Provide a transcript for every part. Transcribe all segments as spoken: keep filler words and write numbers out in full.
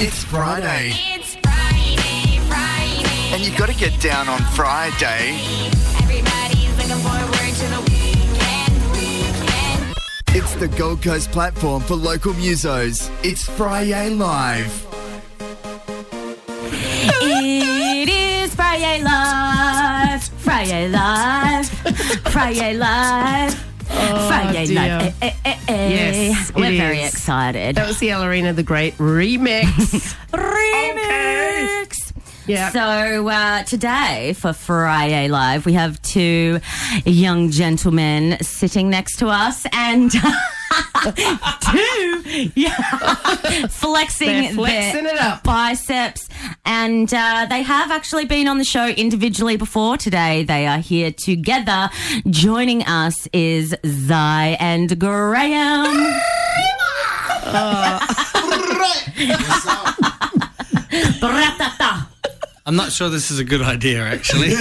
It's Friday. It's Friday, Friday. And you've got to get down on Friday. Everybody's looking forward to the weekend, weekend. It's the Gold Coast platform for local musos. It's Friday Live. It is Friday Live. Friday Live. Friday Live. Oh, Friday night. Eh, eh, eh, eh. Yes, we're very is. excited. That was the Ellerina the Great remix. remix. Okay. Yeah. So uh, today for Friday Live, we have two young gentlemen sitting next to us and two, yeah, flexing, flexing their it up. biceps. And uh, they have actually been on the show individually before. Today they are here together. Joining us is Zai and Graham. uh, I'm not sure this is a good idea, actually.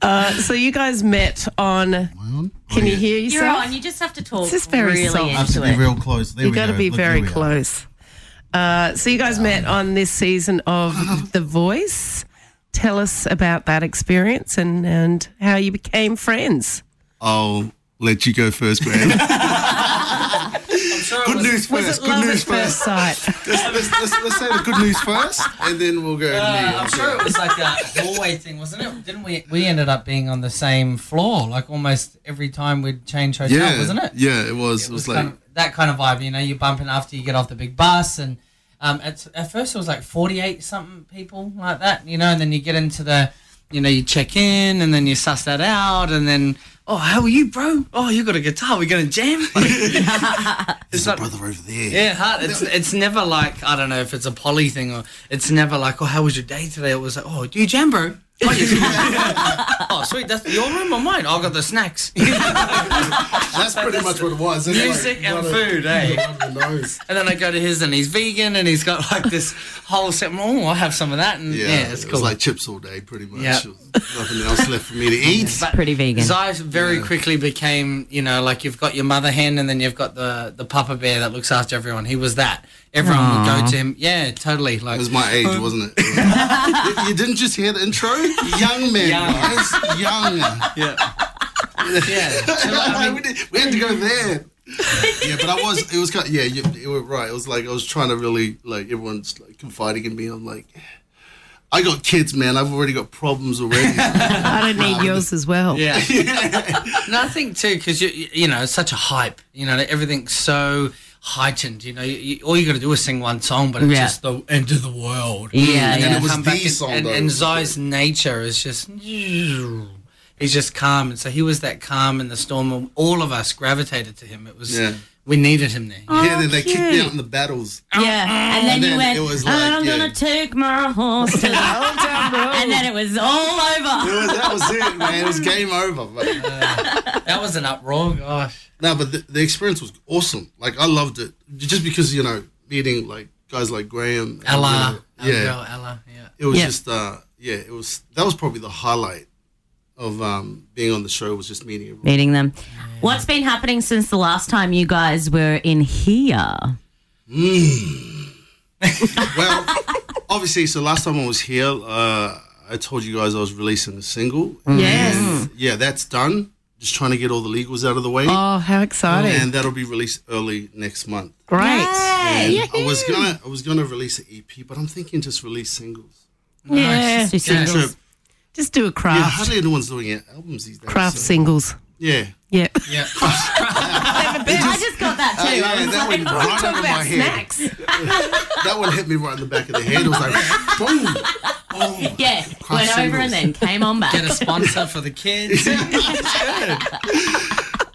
uh, so you guys met on... Can you hear yourself? You're on. You just have to talk. This is very really soft. I have to be real close. There you we go. You've got to be Look, very close. Uh, so you guys met on this season of The Voice. Tell us about that experience and, and how you became friends. I'll let you go first, Graham. Sure, good news was, first. Was good news first. first sight. let's, let's, let's, let's say the good news first, and then we'll go. Uh, I'm sure it was like a hallway thing, wasn't it? Didn't we? We ended up being on the same floor, like almost every time we'd change hotel, yeah, wasn't it? Yeah, it was. It, it was, was like kind of, that kind of vibe, you know. You're bumping after you get off the big bus, and um, at, at first it was like forty-eight something people like that, you know. And then you get into the, you know, you check in, and then you suss that out, and then. Oh, how are you, bro? Oh, you got a guitar. We're going to jam. It's like, brother over there. Yeah, hard. It's it's never like, I don't know if it's a poly thing or it's never like, oh, how was your day today? It was like, oh, do you jam, bro? Oh, yes. Oh, sweet. That's your room or mine? I've got the snacks. That's pretty that's much what it was. Music like, and food, a, eh? And then I go to his and he's vegan and he's got like this whole set. Oh, I'll have some of that. And yeah, yeah it's it cool. It's like chips all day, pretty much. Yep. Nothing else left for me to eat. It's pretty vegan. Zai very yeah. quickly became, you know, like you've got your mother hen and then you've got the, the papa bear that looks after everyone. He was that. Everyone Aww. would go to him. Yeah, totally. Like, it was my age, um, wasn't it? Yeah. you, you didn't just hear the intro? Young men, young. guys. Young. Yeah. Yeah. I mean, we had to go there. Yeah, but I was, it was kind of, yeah, you, you were right. It was like, I was trying to really, like, everyone's like confiding in me. I'm like, I got kids, man. I've already got problems already. I don't need yours as well. Yeah. yeah. No, I think too, because, you, you know, it's such a hype. You know, everything's so... heightened, you know, you, you, all you got to do is sing one song, but it's yeah. just the end of the world. Yeah, and yeah. it was Come the and, song, and, and Zai's nature is just, he's just calm, and so he was that calm in the storm. All of us gravitated to him. It was, yeah. we needed him there. Oh, yeah, then they kicked me out in the battles. Yeah, and then, and then you then went, it was like, I'm yeah. gonna take my horse to the old town road, and then it was all over. It was, that was it, man. It was game over. But, uh, that was an uproar, gosh. No, but the, the experience was awesome. Like, I loved it. Just because, you know, meeting, like, guys like Graham. Ella. And, you know, yeah. Girl, Ella, yeah. It was yeah. just, uh, yeah, it was, that was probably the highlight of um, being on the show was just meeting everyone. Meeting them. Yeah. What's been happening since the last time you guys were in here? Mm. Well, obviously, so last time I was here, uh, I told you guys I was releasing a single. Yes. And, yeah, that's done. Just trying to get all the legals out of the way. Oh, how exciting! And that'll be released early next month. Great! I was gonna, I was gonna release an E P, but I'm thinking just release singles. Nice. Yeah, just do singles. Yeah, so, just do a craft. Yeah, hardly anyone's doing it. Albums these days. Craft so. singles. Yeah. Yeah. Yeah. I just got that too. Uh, yeah, I was that like, one right over my snacks. head. That one hit me right in the back of the head. It was like, boom. Oh, yeah, went singles. over and then came on back. Get a sponsor for the kids. yeah.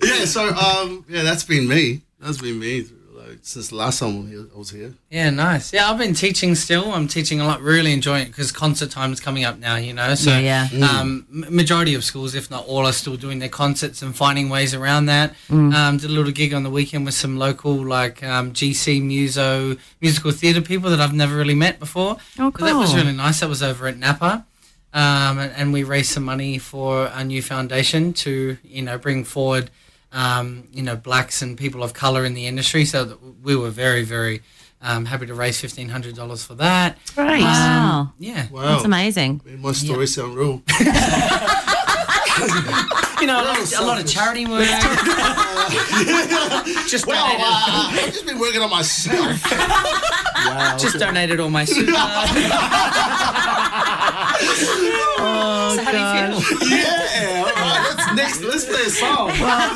yeah, so, um, yeah, that's been me. That's been me like, since the last time I was here. Yeah, nice. Yeah, I've been teaching still. I'm teaching a lot, really enjoying it because concert time is coming up now, you know. So yeah, yeah. Um, majority of schools, if not all, are still doing their concerts and finding ways around that. Mm. Um, did a little gig on the weekend with some local like um, G C Muso musical theatre people that I've never really met before. Oh, cool. So that was really nice. That was over at Napa. Um, and, and we raised some money for a new foundation to, you know, bring forward um, you know, blacks and people of colour in the industry. So that we were very, very um, happy to raise fifteen hundred dollars for that. Right. Wow. Um, yeah. Wow. That's amazing. Made my story yep. sound real. You know, a lot, of, a lot of charity work. Just well, uh, I've just been working on myself. Wow, just okay. donated all my super. Oh, so how do you feel? Yeah, all right, that's next. Let's play a song. Well,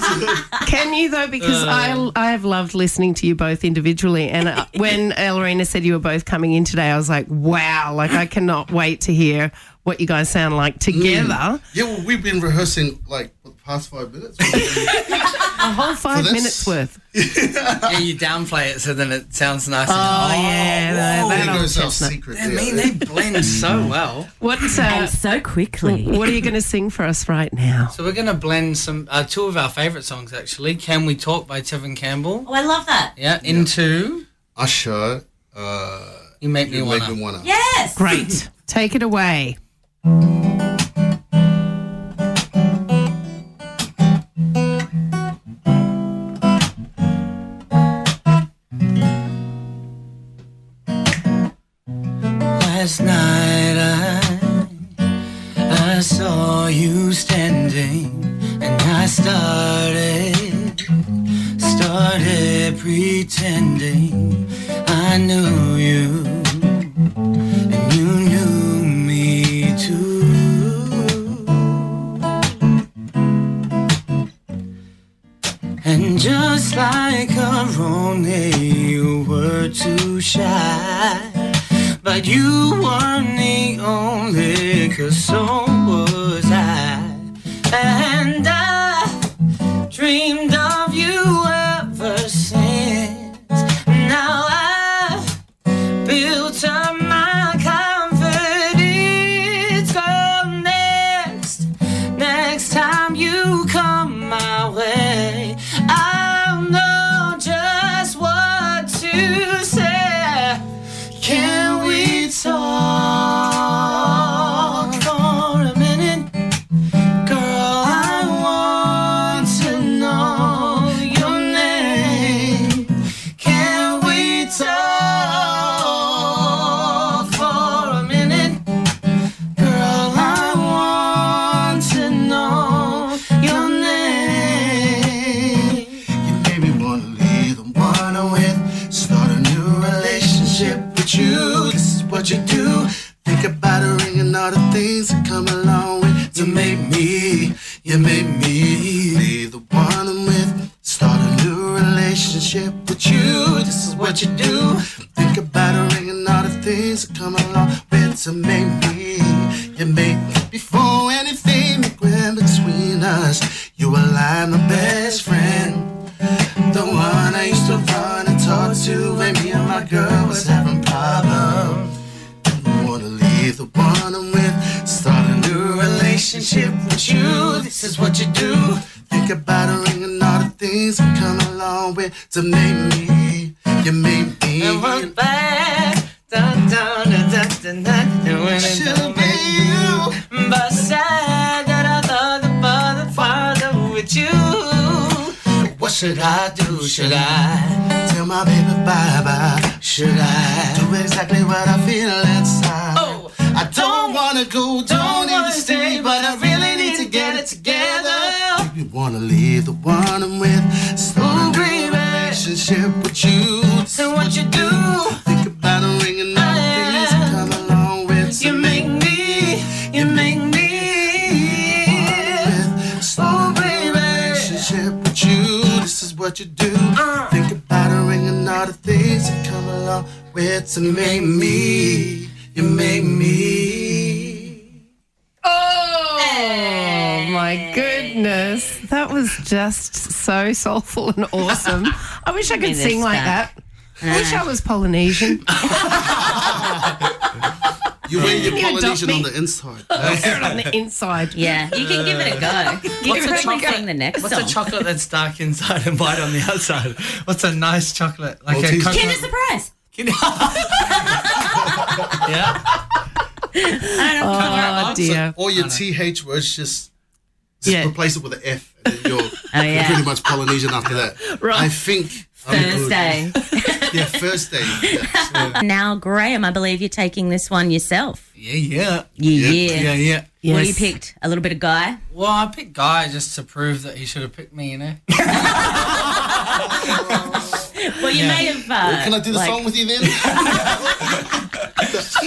can you, though, because uh, I I have loved listening to you both individually, and uh, when Ellerina said you were both coming in today, I was like, wow, like I cannot wait to hear what you guys sound like together. Mm. Yeah, well, we've been rehearsing like for the past five minutes. A whole five so minutes worth. Yeah, you downplay it so then it sounds nice. Oh, and, oh yeah. Wow. That, that there goes our secret. I mean, they blend so well. What's, uh, and so quickly. What are you going to sing for us right now? So we're going to blend some uh, two of our favourite songs, actually. Can We Talk by Tevin Campbell. Oh, I love that. Yeah, yeah. Into... Usher. Uh, you Make Me Wanna. Me wanna. Yes! Great. Take it away. Last night I, I saw you standing, and I started, started pretending I knew you, and you knew me too. And just like a Rony, you were too shy, but you weren't the only, 'cause so was I. And I dreamed of you ever since. Now I've built up my confidence. So next, next time you come my way, I'll know just what to say. Can we talk for a minute? Girl, I want to know your name. Can we talk for a minute? Girl, I want to know your name. You made me want to leave the one I'm with, start a new relationship with you. This is what you do. Think about a ring and all the things that come along with. You make me, you make me leave the one I'm with, start a new relationship with you. This is what you do. Think about a ring and all the things that come along with. You make me, you make me. Before anything began between us, you were like my best friend, the one I used to run and talk to when me and my girl was having problems. I wanna leave the one I'm with, start a new relationship with you. This is what you do. Think about a ring and all the things that come along with. To make me, you make me. And we're back. Dun, dun, dun, dun, dun, dun, dun. When it don't make you, but sad that I thought about the father with you. What should I do? Should I tell my baby bye-bye? Should I do exactly what I feel inside? Oh, I don't wanna go, don't, don't need to stay, but I really need to get it together. You wanna leave the one I'm with, start a new relationship with you. So what you do? Think about a ring and all the things that come along with. You make me, you make me. What you do, uh, think about a ring and all the things that come along with. To make me, you make me. Oh, hey. My goodness, that was just so soulful and awesome. I wish I could sing like that. I uh. wish I was Polynesian. You wear your you Polynesian on the inside. On the inside. Yeah, you can give it a go. Give What's it a chocolate? The next What's song? A chocolate that's dark inside and white on the outside? What's a nice chocolate? Like Maltese. A Kinder Surprise. Kinder. Yeah. I don't know. Oh dear. All your T H words just just yeah. replace it with an F, and then you're. Oh, yeah. Pretty much Polynesian after that. Right. I think Thursday. yeah, Thursday. Yeah, so. Now, Graham, I believe you're taking this one yourself. Yeah, yeah. Yeah, yeah. Yeah, yeah. Yes. What do you picked? A little bit of Guy? Well, I picked Guy just to prove that he should have picked me, you know? Well, you yeah. may have... Uh, well, can I do the like... song with you then?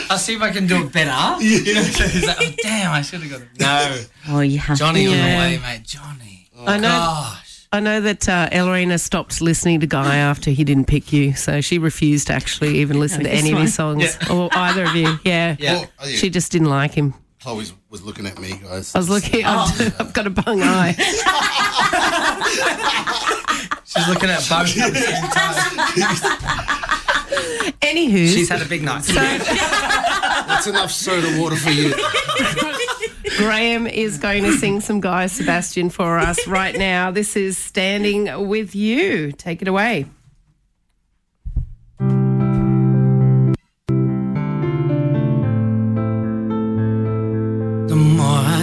I'll see if I can do it better. Yeah. You know, he's like, oh, damn, I should have got it. No. Oh, you have Johnny to. on yeah. the way, mate. Johnny. Oh, I know, gosh. I know that uh, Ellerina stopped listening to Guy after he didn't pick you, so she refused to actually even listen to any one. of his songs yeah. or either of you. Yeah. yeah. Well, you? She just didn't like him. Chloe was looking at me, guys. I was looking. Oh. I've, I've got a bung eye. She's looking at bung at the same time. Anywho, she's had a big night. So that's enough soda water for you. Graham is going to sing some Guy Sebastian for us right now. This is Standing With You. Take it away.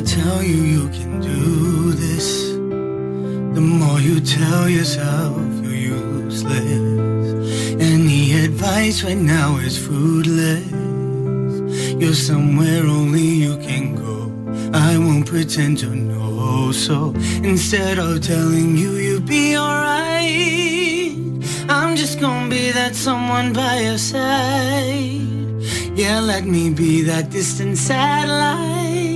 Tell you you can do this. The more you tell yourself you're useless, any advice right now is fruitless. You're somewhere only you can go. I won't pretend to know, so instead of telling you you'll be alright, I'm just gonna be that someone by your side. Yeah, let me be that distant satellite,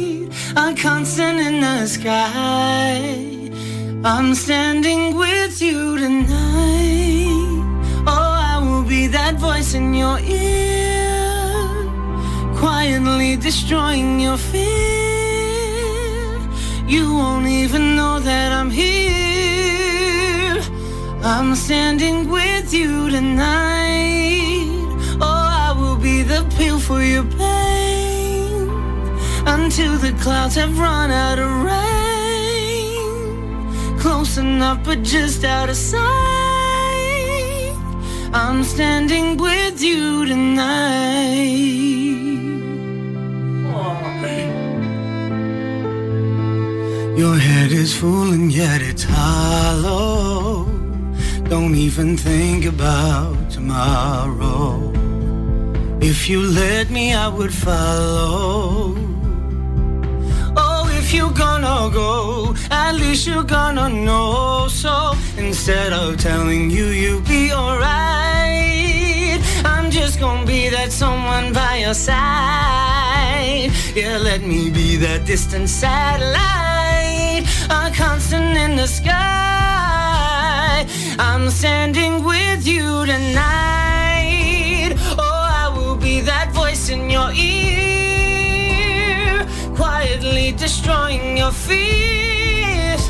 a constant in the sky. I'm standing with you tonight. Oh, I will be that voice in your ear, quietly destroying your fear. You won't even know that I'm here. I'm standing with you tonight. Oh, I will be the pill for your pain, until the clouds have run out of rain. Close enough but just out of sight. I'm standing with you tonight. Oh. Your head is full and yet it's hollow. Don't even think about tomorrow. If you led me, I would follow. You're gonna go, at least you're gonna know. So instead of telling you you'll be alright, I'm just gonna be that someone by your side. Yeah, let me be that distant satellite, a constant in the sky. I'm standing with you tonight. Oh, I will be that voice in your ear, quietly destroying your fears.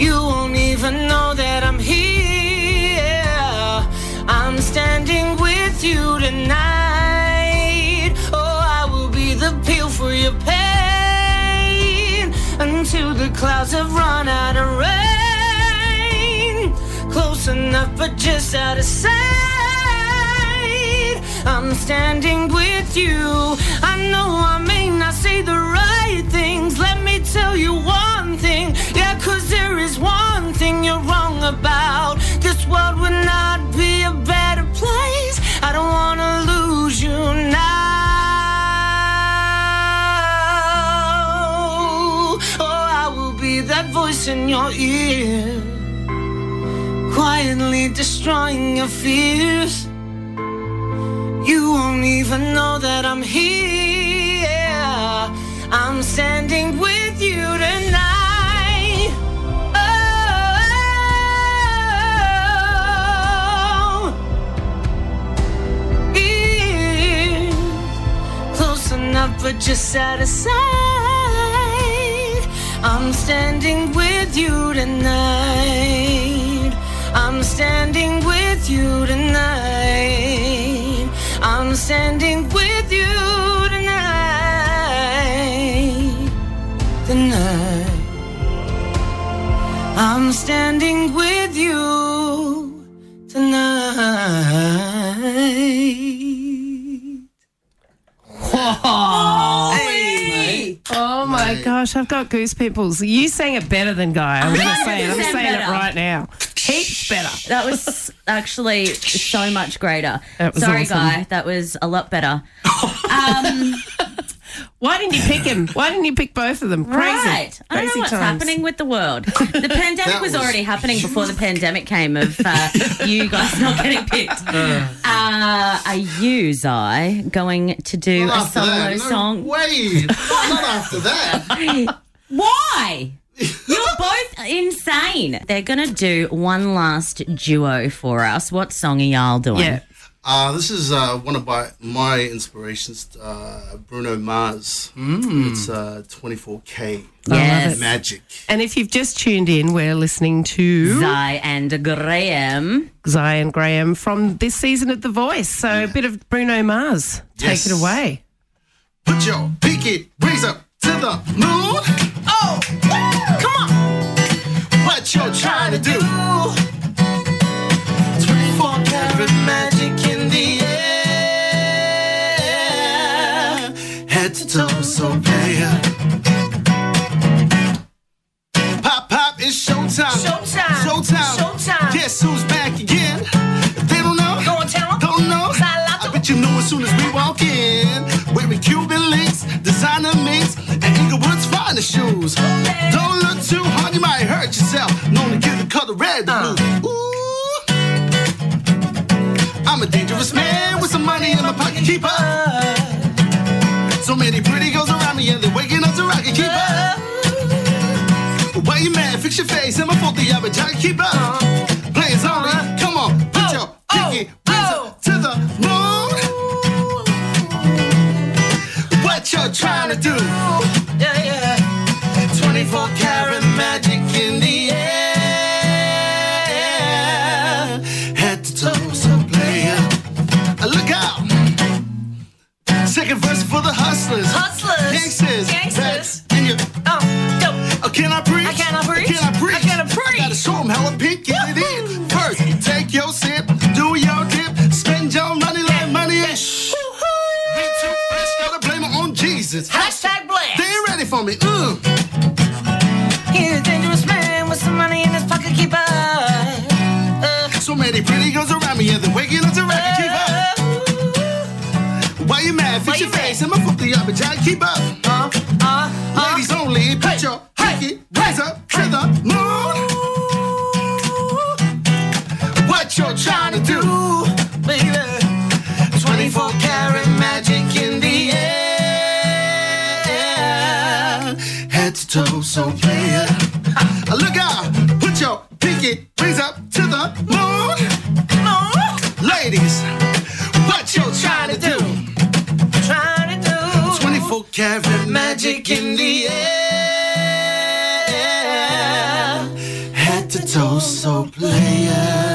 You won't even know that I'm here. I'm standing with you tonight. Oh, I will be the pill for your pain, until the clouds have run out of rain. Close enough but just out of sight. I'm standing with you. I know I may not say the right things. Let me tell you one thing. Yeah, cause there is one thing you're wrong about. This world would not be a better place. I don't wanna lose you now. Oh, I will be that voice in your ear, quietly destroying your fears. You won't even know that I'm here. I'm standing with you tonight. Oh, yeah. Close enough but just out of sight. I'm standing with you tonight. I'm standing with you tonight. I'm standing with you tonight, tonight. I'm standing with you tonight. Whoa. Hey. Hey. Oh, my God. gosh, I've got goose pimples. You sang it better than Guy. I'm going to say it. I'm saying it right now. Heaps better. That was actually so much greater. That was Sorry, awesome. Guy. That was a lot better. Um, Why didn't you pick him? Why didn't you pick both of them? Crazy. Right. I don't Crazy know what's times. happening with the world. The pandemic was, was already happening before the pandemic came of uh, you guys not getting picked. Uh, are you, Zai, going to do not a solo that. No song? Wait, not, not after that. Why? You're both insane. They're going to do one last duo for us. What song are y'all doing? Yeah. Uh, this is uh, one of my, my inspirations, uh, Bruno Mars. Mm. It's uh, twenty-four K. Yes. Magic. And if you've just tuned in, we're listening to Zai and Graham. Zai and Graham from this season of The Voice. So yeah. a bit of Bruno Mars. Take yes. it away. Put your pinky rings up to the moon. Oh, woo! Come on. What you're trying to do. twenty-four karat magic. To toe so bad. Pop, pop, it's showtime. Showtime. Showtime. Showtime. Guess who's back again? If they don't know. Go and tell them. Don't know. I bet you know as soon as we walk in. Wearing Cuban links, designer minks, and Inglewood's finer shoes. Okay. Don't look too hard, you might hurt yourself. Known to get the color red and uh. blue. Ooh. I'm a dangerous man with some money in my pocket. Keep up. So many pretty girls around me and they're waking up to rock and keep up. Why you mad? Fix your face. I'm a faulty, I'm a giant. Keep up. Playing zombie. Come on. Put your pinky rings up to the moon. What you're trying to do. Yeah, yeah. twenty-four karat magic in the air. Head to toe, so play up. Look out. Second verse for the hustlers, hustlers, gangsters, gangsters. Bats, and you, oh, dope. Oh, can I preach? I cannot preach. I cannot preach. I cannot preach. I gotta show them how I pick it in. First, take your sip, do your dip, spend your money like money and shh. Be too fresh, gotta blame it on Jesus. Hashtag blessed. They ain't ready for me. Mm. He's a dangerous man with some money in his pocket. Keep up. Uh. So many pretty girls around me, and they're waking up to rock and keep up. Why you mad? Fix your face. I'm a fucking up, but try to keep up. Uh, uh, uh, Ladies only, put hey, your pinky hey, raise up hey, to the moon. What you're trying to do, baby? twenty-four karat magic in the air. Head to toe, so clear. Uh, look out, put your pinky raise up to the moon. moon. Ladies, what you're trying to do? twenty-four karat magic in the air. Head to toe, so player.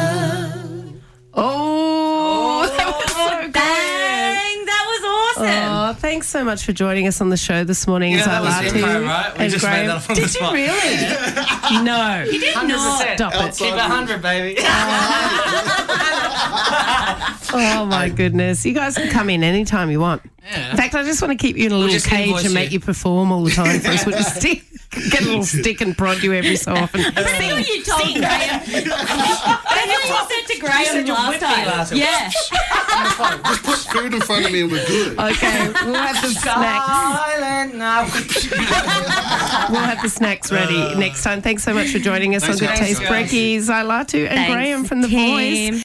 Oh, oh, that was so good. Dang, that was awesome. Oh, thanks so much for joining us on the show this morning. Yeah, that was info, right? We just made that up on the spot. Did you really? No. You did not. Stop it. Keep it one hundred, baby. Oh, my goodness. You guys can come in anytime you want. Yeah. In fact, I just want to keep you in a little cage and make you perform all the time for us. We'll just stick, get a little stick and prod you every so often. I remember what you told Graham. I know you said to Graham last time. Last time. Yeah. Just put food in front of me and we're good. Okay, we'll have the snacks. We'll have the snacks ready uh, next time. Thanks so much for joining us thanks on Good Taste Brekkies. Zai Latu and Thanks Graham from The Voice.